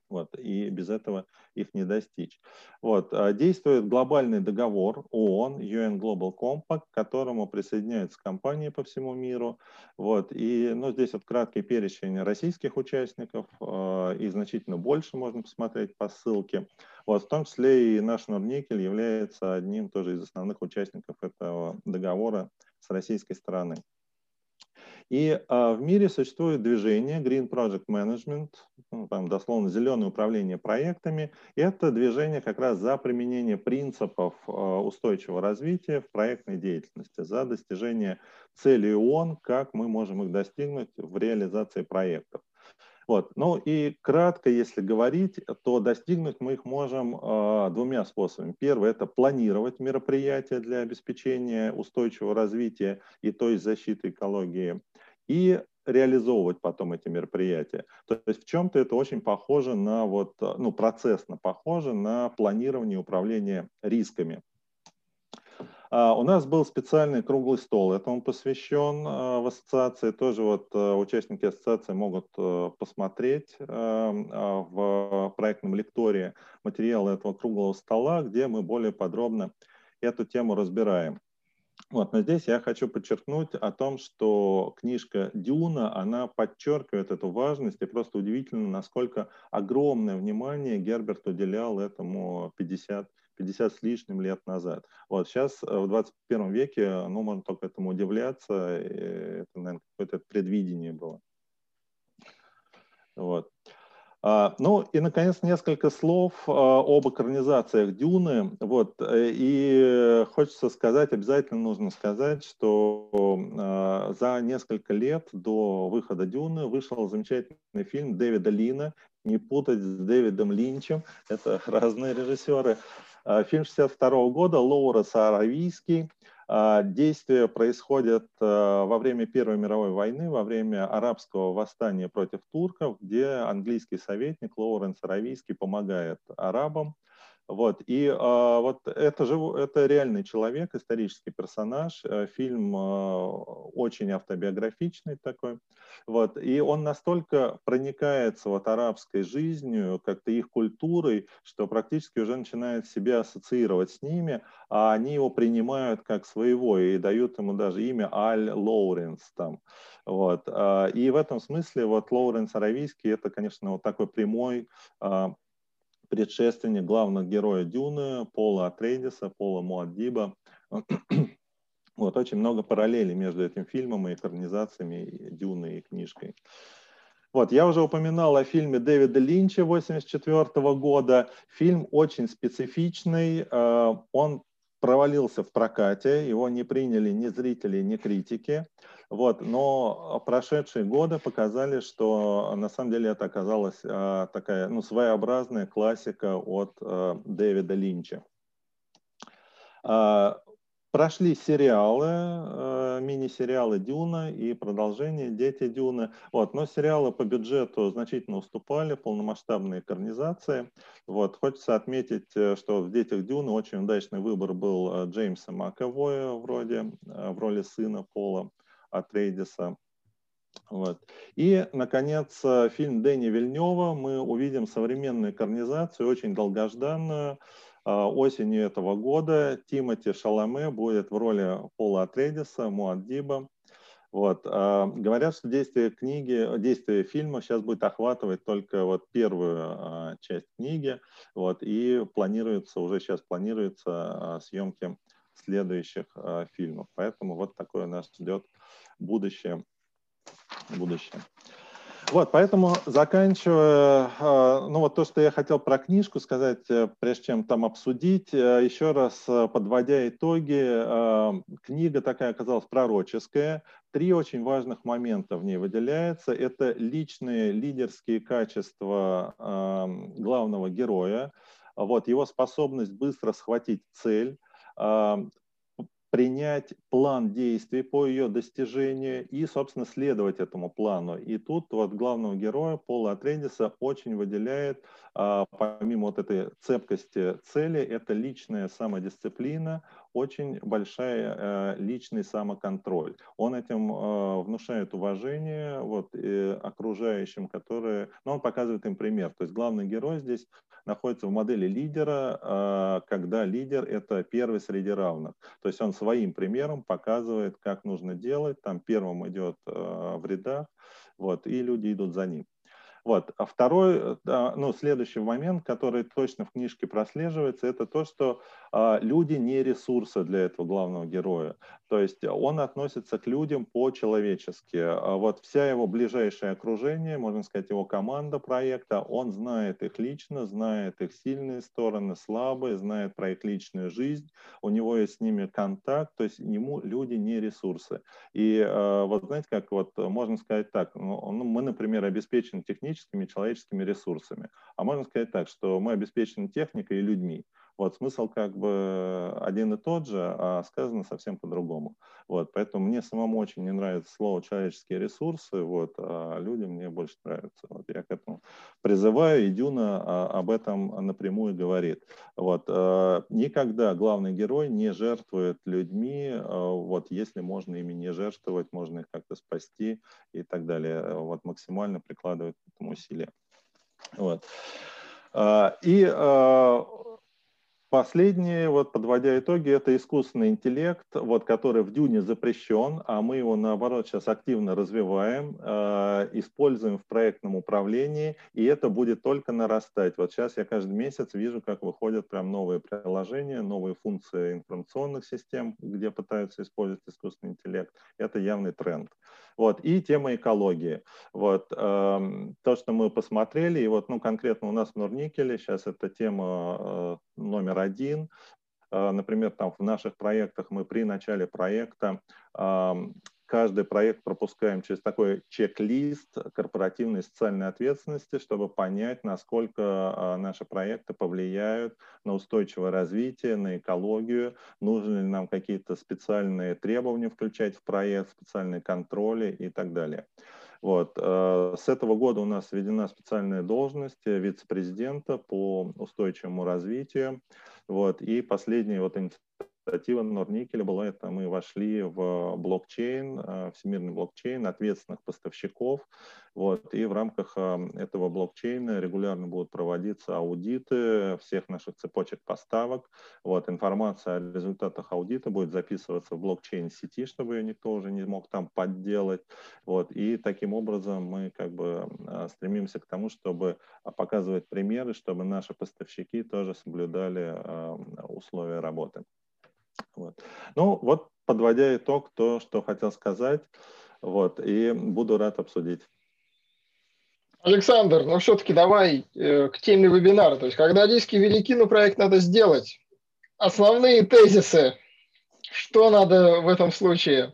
вот, и без этого их не достичь. Вот, действует глобальный договор ООН, UN Global Compact, к которому присоединяются компании по всему миру. Вот, и, ну, здесь вот краткий перечень российских участников, и значительно больше можно посмотреть по ссылке. Вот, в том числе и наш Норникель является одним тоже из основных участников этого договора с российской стороны. И в мире существует движение Green Project Management, ну, там дословно зеленое управление проектами. Это движение как раз за применение принципов устойчивого развития в проектной деятельности, за достижение целей ООН, как мы можем их достигнуть в реализации проектов. Вот. Ну и кратко, если говорить, то достигнуть мы их можем двумя способами. Первый – это планировать мероприятия для обеспечения устойчивого развития и той защиты экологии, и реализовывать потом эти мероприятия. То есть в чем-то это очень похоже на, вот, ну, процессно похоже на планирование и управление рисками. У нас был специальный круглый стол, этому посвящен в ассоциации. Тоже вот участники ассоциации могут посмотреть в проектном лектории материалы этого круглого стола, где мы более подробно эту тему разбираем. Вот, но здесь я хочу подчеркнуть о том, что книжка «Дюна», она подчеркивает эту важность, и просто удивительно, насколько огромное внимание Герберт уделял этому 50 с лишним лет назад. Вот сейчас, в 21 веке, ну, можно только этому удивляться. Это, наверное, какое-то предвидение было. Вот. Ну и, наконец, несколько слов об экранизациях «Дюны». Вот. И хочется сказать, обязательно нужно сказать, что за несколько лет до выхода «Дюны» вышел замечательный фильм Дэвида Лина. Не путать с Дэвидом Линчем, это разные режиссеры. Фильм 1962 года, Лоуренс Аравийский. Действие происходит во время Первой мировой войны, во время арабского восстания против турков, где английский советник Лоуренс Аравийский помогает арабам. Вот. И вот это реальный человек, исторический персонаж. Фильм очень автобиографичный такой. Вот. И он настолько проникается вот арабской жизнью, как-то их культурой, что практически уже начинает себя ассоциировать с ними, а они его принимают как своего и дают ему даже имя Аль-Лоуренс. Вот. И в этом смысле вот Лоуренс Аравийский — это, конечно, вот такой прямой предшественник главных героев «Дюны», Пола Атрейдеса, Пола Муад'Диба. Вот, очень много параллелей между этим фильмом и экранизациями «Дюны» и книжкой. Вот, я уже упоминал о фильме Дэвида Линча 1984 года. Фильм очень специфичный, он провалился в прокате, его не приняли ни зрители, ни критики. Вот, но прошедшие годы показали, что на самом деле это оказалась такая, ну, своеобразная классика от Дэвида Линча. Прошли сериалы, мини-сериалы «Дюна» и продолжение «Дети Дюны». Вот, но сериалы по бюджету значительно уступали полномасштабной экранизации. Вот, хочется отметить, что в «Детях Дюны» очень удачный выбор был Джеймса Макэвоя в роли сына Пола Атрейдеса. Вот. И, наконец, фильм Дени Вильнёва. Мы увидим современную экранизацию, очень долгожданную. Осенью этого года Тимоти Шаламе будет в роли Пола Атрейдеса, Муад'Диба. Вот. Говорят, что действие фильма сейчас будет охватывать только вот первую часть книги. Вот. И уже сейчас планируются съемки следующих фильмов. Поэтому вот такое нас ждет будущее. Вот, поэтому заканчивая, ну вот то, что я хотел про книжку сказать, прежде чем там обсудить, еще раз подводя итоги, книга такая оказалась пророческая. Три очень важных момента в ней выделяются. Это личные лидерские качества главного героя, вот, его способность быстро схватить цель, принять план действий по ее достижению и, собственно, следовать этому плану. И тут вот главного героя Пола Атрейдеса очень выделяет, помимо вот этой цепкости цели, это личная самодисциплина, очень большая личный самоконтроль. Он этим внушает уважение вот, окружающим, которые... Но он показывает им пример. То есть главный герой здесь находится в модели лидера, когда лидер — это первый среди равных. То есть он своим примером показывает, как нужно делать. Там первым идет в рядах, вот, и люди идут за ним. Вот. А второй, ну, следующий момент, который точно в книжке прослеживается, это то, что люди не ресурсы для этого главного героя. То есть он относится к людям по-человечески. Вот вся его ближайшее окружение, можно сказать, его команда проекта, он знает их лично, знает их сильные стороны, слабые, знает про их личную жизнь, у него есть с ними контакт, то есть ему люди не ресурсы. И вот знаете, как вот можно сказать так, ну, мы, например, обеспечены технически, человеческими ресурсами. А можно сказать так, что мы обеспечены техникой и людьми. Вот смысл как бы один и тот же, а сказано совсем по-другому. Вот, поэтому мне самому очень не нравится слово «человеческие ресурсы», вот, а люди мне больше нравятся. Вот, я к этому призываю, и Дюна об этом напрямую говорит. Вот, никогда главный герой не жертвует людьми, вот, если можно ими не жертвовать, можно их как-то спасти и так далее. Вот, максимально прикладывает к этому усилия. Вот. Последнее, вот, подводя итоги, это искусственный интеллект, вот, который в Дюне запрещен, а мы его, наоборот, сейчас активно развиваем, используем в проектном управлении, и это будет только нарастать. Вот сейчас я каждый месяц вижу, как выходят прям новые приложения, новые функции информационных систем, где пытаются использовать искусственный интеллект. Это явный тренд. Вот, и тема экологии. Вот, то, что мы посмотрели, и вот, ну, конкретно у нас в Норникеле сейчас эта тема номер 1. Например, там в наших проектах мы при начале проекта каждый проект пропускаем через такой чек-лист корпоративной социальной ответственности, чтобы понять, насколько наши проекты повлияют на устойчивое развитие, на экологию, нужны ли нам какие-то специальные требования включать в проект, специальные контроли и так далее. Вот. С этого года у нас введена специальная должность вице-президента по устойчивому развитию. Вот. И последняя вот инициатива Норникеля была, это мы вошли в блокчейн, всемирный блокчейн ответственных поставщиков. Вот. И в рамках этого блокчейна регулярно будут проводиться аудиты всех наших цепочек поставок. Вот. Информация о результатах аудита будет записываться в блокчейн-сети, чтобы ее никто уже не мог там подделать. Вот. И таким образом мы как бы стремимся к тому, чтобы показывать примеры, чтобы наши поставщики тоже соблюдали условия работы. Вот. Ну вот, подводя итог, то, что хотел сказать, вот, и буду рад обсудить. Александр, ну все-таки давай к теме вебинара. То есть, когда риски велики, но проект надо сделать. Основные тезисы. Что надо в этом случае?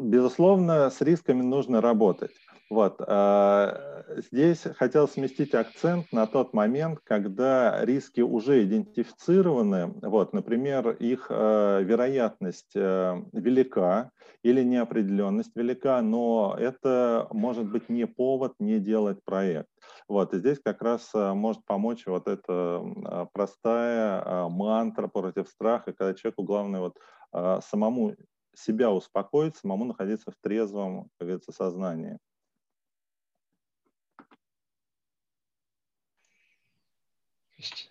Безусловно, с рисками нужно работать. Вот. здесь хотел сместить акцент на тот момент, когда риски уже идентифицированы. Вот, например, их вероятность велика или неопределенность велика, но это может быть не повод не делать проект. Вот, и здесь как раз может помочь вот эта простая мантра против страха, когда человеку главное вот самому себя успокоить, самому находиться в трезвом, как говорится, сознании.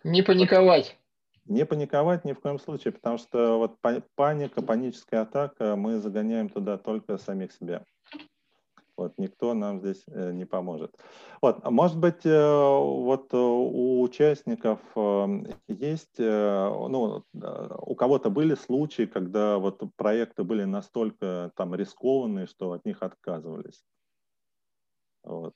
Не паниковать. Не паниковать ни в коем случае, потому что вот паника, паническая атака, мы загоняем туда только самих себя. Вот, никто нам здесь не поможет. Вот, может быть, вот у участников есть, ну, у кого-то были случаи, когда вот проекты были настолько там рискованные, что от них отказывались. Вот.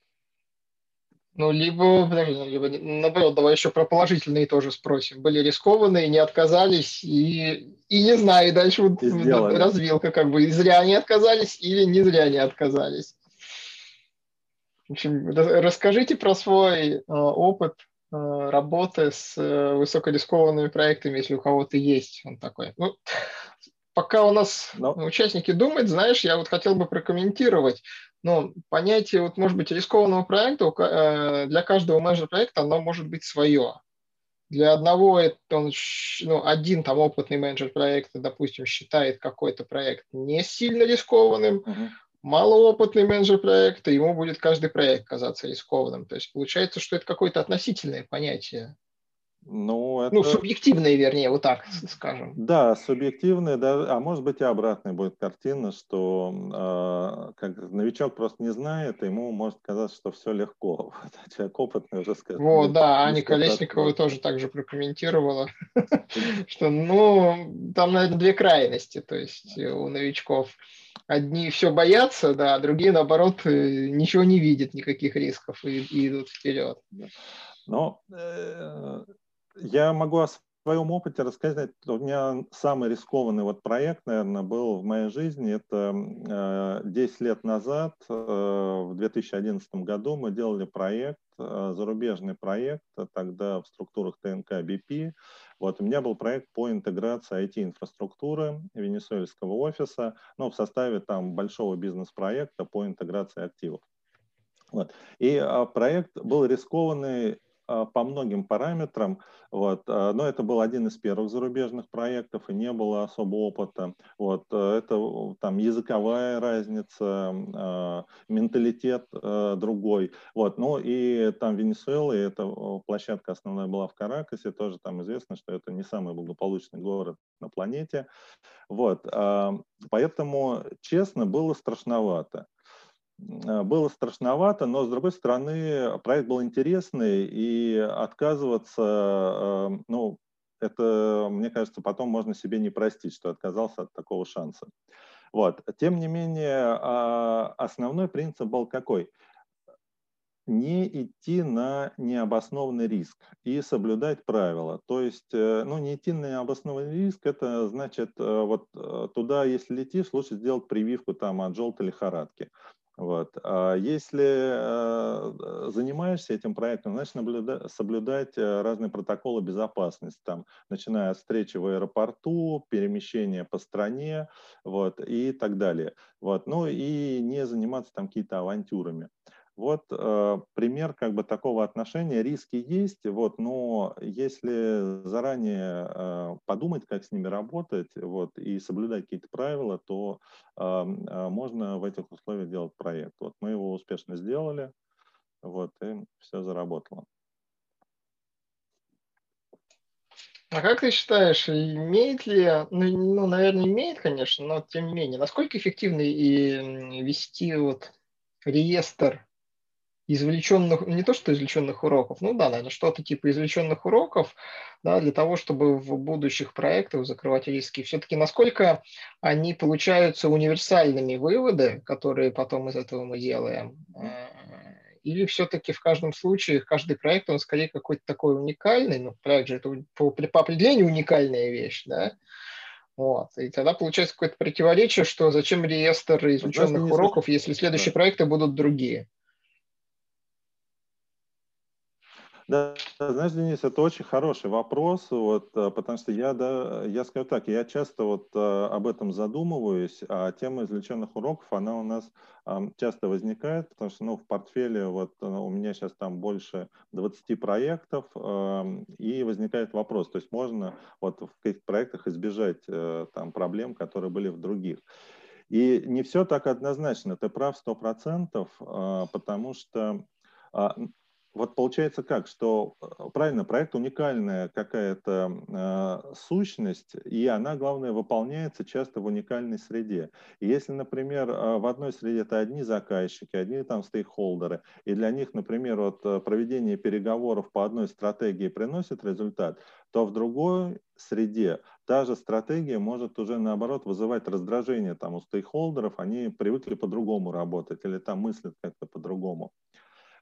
Ну, либо, подожди, либо, наоборот, давай еще про положительные тоже спросим. Были рискованные, не отказались и не знаю, и дальше вот развилка как бы. И зря они отказались или не зря не отказались. В общем, расскажите про свой опыт работы с высокорискованными проектами, если у кого-то есть он такой. Ну, пока у нас участники думают, знаешь, я вот хотел бы прокомментировать. Но понятие, вот, может быть, рискованного проекта, для каждого менеджера проекта оно может быть свое. Для одного это он, ну, один там опытный менеджер проекта, допустим, считает какой-то проект не сильно рискованным, малоопытный менеджер проекта, ему будет каждый проект казаться рискованным. То есть получается, что это какое-то относительное понятие. Ну, это... ну, субъективные, вернее, вот так скажем. Да, субъективные, да, а может быть и обратная будет картина, что как новичок просто не знает, ему может казаться, что все легко. Человек опытный уже скажет. Вот, да, Аня Колесникова тоже так же прокомментировала, что, ну, там, наверное, две крайности, то есть у новичков. Одни все боятся, да, а другие, наоборот, ничего не видят, никаких рисков и идут вперед. Но... я могу о своем опыте рассказать. У меня самый рискованный вот проект, наверное, был в моей жизни. Это 10 лет назад, в 2011 году, мы делали проект, зарубежный проект, тогда в структурах ТНК БП. Вот, у меня был проект по интеграции IT-инфраструктуры венесуэльского офиса, но в составе там большого бизнес-проекта по интеграции активов. Вот. И проект был рискованный по многим параметрам, вот, но это был один из первых зарубежных проектов, и не было особо опыта. Вот, это там языковая разница, менталитет другой. Вот, ну и там Венесуэла, и эта площадка основная была в Каракасе, тоже там известно, что это не самый благополучный город на планете. Вот, поэтому, честно, было страшновато. Было страшновато, но, с другой стороны, проект был интересный, и отказываться, ну, это, мне кажется, потом можно себе не простить, что отказался от такого шанса. Вот. Тем не менее, основной принцип был какой? Не идти на необоснованный риск и соблюдать правила. То есть, ну, не идти на необоснованный риск, это значит, вот туда, если летишь, лучше сделать прививку там от желтой лихорадки. Вот. А если занимаешься этим проектом, значит соблюдать разные протоколы безопасности, там, начиная от встречи в аэропорту, перемещения по стране, вот, и так далее. Вот. Ну и не заниматься там какие-то авантюрами. Вот пример как бы такого отношения. Риски есть, вот, но если заранее подумать, как с ними работать, вот, и соблюдать какие-то правила, то можно в этих условиях делать проект. Вот, мы его успешно сделали, вот, и все заработало. А как ты считаешь, имеет ли, ну, наверное, имеет, конечно, но тем не менее, насколько эффективно и вести вот реестр извлеченных, не то что извлеченных уроков, ну да, наверное, что-то типа извлеченных уроков, да, для того, чтобы в будущих проектах закрывать риски. Все-таки насколько они получаются универсальными выводы, которые потом из этого мы делаем, или все-таки в каждом случае, каждый проект, он скорее какой-то такой уникальный, ну, проект же это по определению уникальная вещь, да, вот. И тогда получается какое-то противоречие, что зачем реестр извлеченных уроков, если следующие проекты будут другие. Да, знаешь, Денис, это очень хороший вопрос, вот, потому что я скажу так, я часто вот об этом задумываюсь, а тема извлеченных уроков, она у нас часто возникает, потому что в портфеле вот у меня сейчас там больше 20 проектов, и возникает вопрос, то есть можно вот в каких-то проектах избежать там проблем, которые были в других. И не все так однозначно, ты прав 100%, потому что... Вот получается как, что, правильно, проект уникальная какая-то сущность, и она, главное, выполняется часто в уникальной среде. И если, например, в одной среде это одни заказчики, одни там стейкхолдеры, и для них, например, вот, проведение переговоров по одной стратегии приносит результат, то в другой среде та же стратегия может уже, наоборот, вызывать раздражение там у стейкхолдеров, они привыкли по-другому работать или там мыслят как-то по-другому.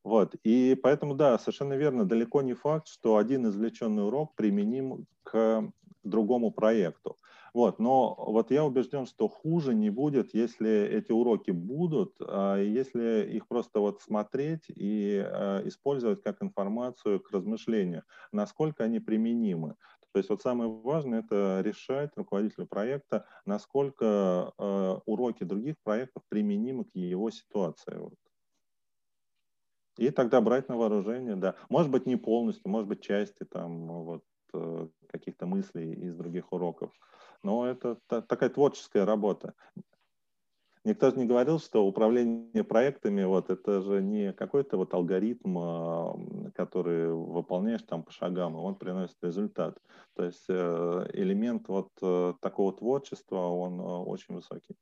Вот. И поэтому, да, совершенно верно, далеко не факт, что один извлеченный урок применим к другому проекту. Вот. Но вот я убежден, что хуже не будет, если эти уроки будут, если их просто вот смотреть и использовать как информацию к размышлению, насколько они применимы. То есть вот самое важное – это решать руководителю проекта, насколько уроки других проектов применимы к его ситуации. И тогда брать на вооружение, да. Может быть, не полностью, может быть, части там, вот, каких-то мыслей из других уроков. Но это такая творческая работа. Никто же не говорил, что управление проектами, вот, это же не какой-то вот алгоритм, который выполняешь там по шагам, и он приносит результат. То есть элемент вот такого творчества, он очень высокий.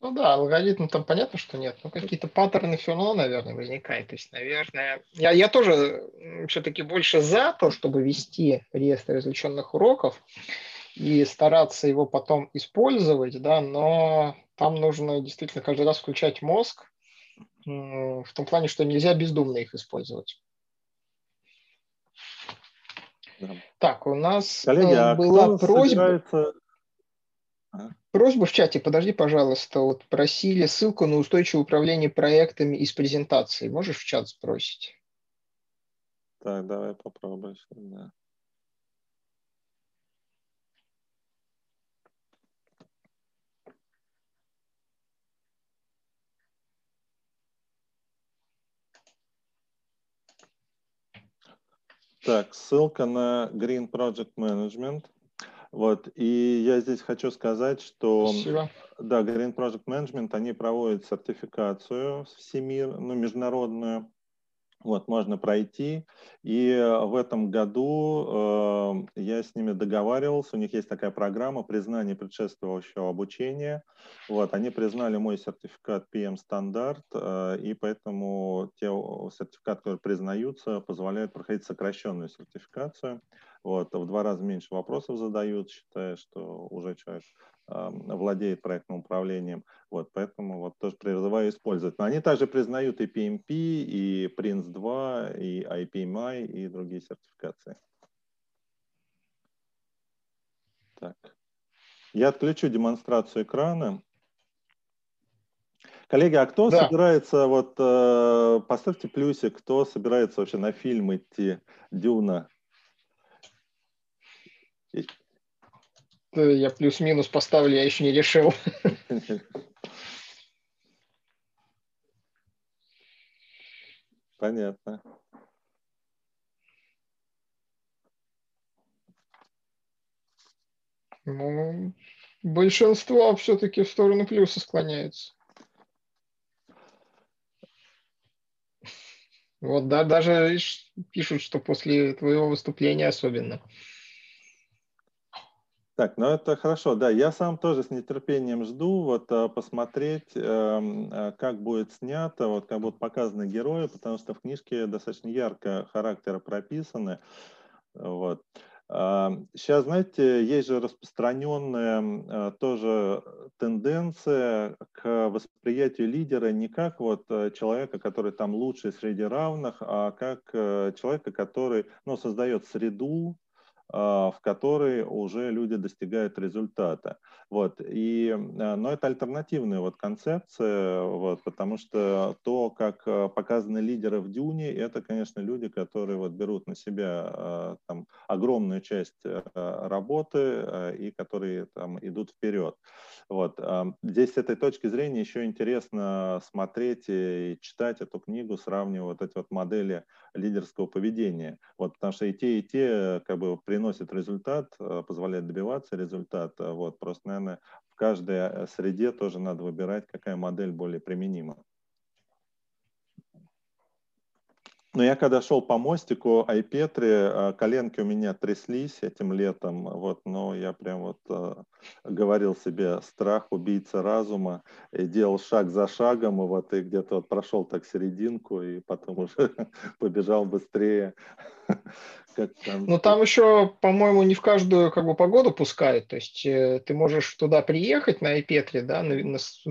Ну да, алгоритм там понятно, что нет, но какие-то паттерны все равно, наверное, возникают. То есть, наверное, я тоже все-таки больше за то, чтобы вести реестр извлеченных уроков и стараться его потом использовать, да, но там нужно действительно каждый раз включать мозг в том плане, что нельзя бездумно их использовать. Да. Так, у нас коллеги, была просьба... Просьба в чате, подожди, пожалуйста, вот просили ссылку на устойчивое управление проектами из презентации. Можешь в чат спросить? Так, давай попробуем. Да. Так, ссылка на Green Project Management. Вот, и я здесь хочу сказать, что да, Green Project Management, они проводят сертификацию всемирную, международную. Вот, можно пройти. И в этом году я с ними договаривался. У них есть такая программа признания предшествующего обучения. Вот, они признали мой сертификат PM-стандарт, и поэтому те сертификаты, которые признаются, позволяют проходить сокращенную сертификацию. Вот, в 2 раза меньше вопросов задают, считая, что уже человек владеет проектным управлением. Вот, поэтому вот тоже призываю использовать. Но они также признают и PMP, и PRINCE2, и IPMI, и другие сертификации. Так. Я отключу демонстрацию экрана. Коллеги, а кто собирается, вот поставьте плюсик, кто собирается вообще на фильм идти «Дюна»? Я плюс-минус поставлю, я еще не решил. Понятно. Ну, большинство все-таки в сторону плюса склоняется. Вот, да, даже пишут, что после твоего выступления особенно. Так, ну это хорошо, да, я сам тоже с нетерпением жду вот посмотреть, как будет снято, вот как будут показаны герои, потому что в книжке достаточно ярко характеры прописаны, вот. Сейчас, знаете, есть же распространенная тоже тенденция к восприятию лидера не как вот человека, который там лучший среди равных, а как человека, который, ну, создает среду, в которой уже люди достигают результата. Вот. Но это альтернативная вот концепция, вот, потому что то, как показаны лидеры в Дюне, это, конечно, люди, которые вот берут на себя там огромную часть работы и которые там идут вперед. Вот. Здесь с этой точки зрения еще интересно смотреть и читать эту книгу, сравнивая вот эти вот модели лидерского поведения. Вот, потому что и те как бы приносят результат, позволяют добиваться результата. Вот, просто, наверное, в каждой среде тоже надо выбирать, какая модель более применима. Но я когда шел по мостику Ай-Петри, коленки у меня тряслись этим летом, вот, но я прям вот говорил себе: страх, убийца разума, и делал шаг за шагом, и вот и где-то вот прошел так серединку, и потом уже побежал быстрее. Ну там еще, по-моему, не в каждую как бы погоду пускают, то есть ты можешь туда приехать на Ай-Петри, да,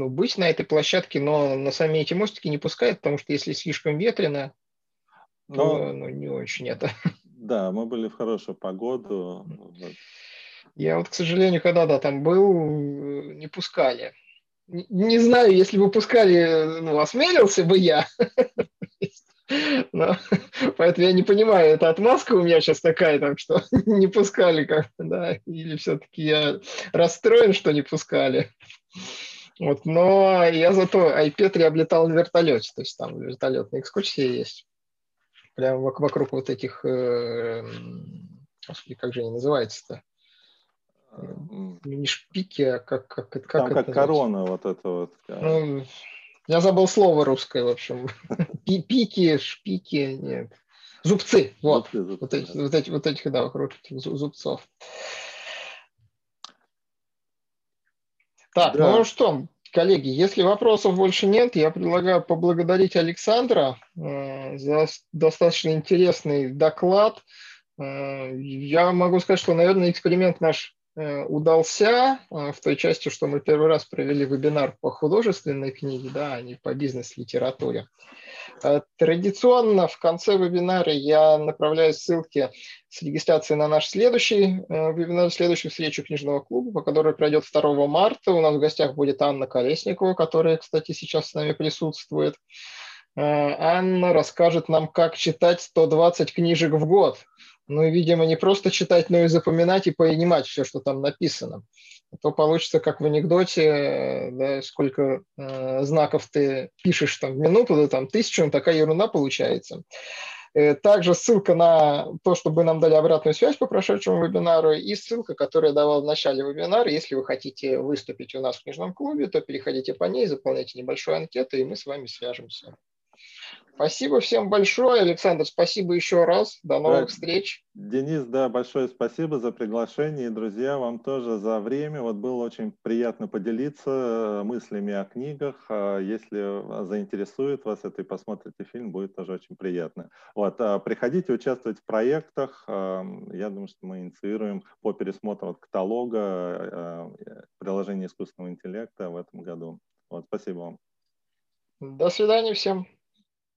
быть на этой площадке, но на сами эти мостики не пускают, потому что если слишком ветрено, ну, не очень это. Да, мы были в хорошую погоду. Я вот, к сожалению, когда там был, не пускали. Не знаю, если бы пускали, ну, осмелился бы я. Но, поэтому я не понимаю, это отмазка у меня сейчас такая, там, что не пускали как-то, да, или все-таки я расстроен, что не пускали. Вот, но я зато Ай-Петри облетал на вертолете, то есть там вертолетные экскурсии есть. Прямо вокруг вот этих, как же они называются-то? Не шпики, а как это корона называется? Вот это вот. Ну, я забыл слово русское, в общем. Пики, шпики, нет. Зубцы, вот. Зубцы, вот этих, да, вокруг зубцов. Так, да. Ну что, коллеги, если вопросов больше нет, я предлагаю поблагодарить Александра за достаточно интересный доклад. Я могу сказать, что, наверное, эксперимент наш удался в той части, что мы первый раз провели вебинар по художественной книге, да, а не по бизнес-литературе. Традиционно в конце вебинара я направляю ссылки с регистрацией на наш следующий вебинар, следующую встречу книжного клуба, которая пройдет 2 марта. У нас в гостях будет Анна Колесникова, которая, кстати, сейчас с нами присутствует. Анна расскажет нам, как читать 120 книжек в год. Ну, и, видимо, не просто читать, но и запоминать и понимать все, что там написано. А то получится, как в анекдоте, да, сколько знаков ты пишешь там в минуту, да, там 1000, ну, такая ерунда получается. Также ссылка на то, чтобы нам дали обратную связь по прошедшему вебинару, и ссылка, которую я давал в начале вебинара. Если вы хотите выступить у нас в книжном клубе, то переходите по ней, заполняйте небольшую анкету, и мы с вами свяжемся. Спасибо всем большое. Александр, спасибо еще раз. До новых встреч. Денис, да, большое спасибо за приглашение. И, друзья, вам тоже за время. Вот было очень приятно поделиться мыслями о книгах. Если заинтересует вас это и посмотрите фильм, будет тоже очень приятно. Вот, приходите участвовать в проектах. Я думаю, что мы инициируем по пересмотру каталога приложения искусственного интеллекта в этом году. Вот, спасибо вам. До свидания всем.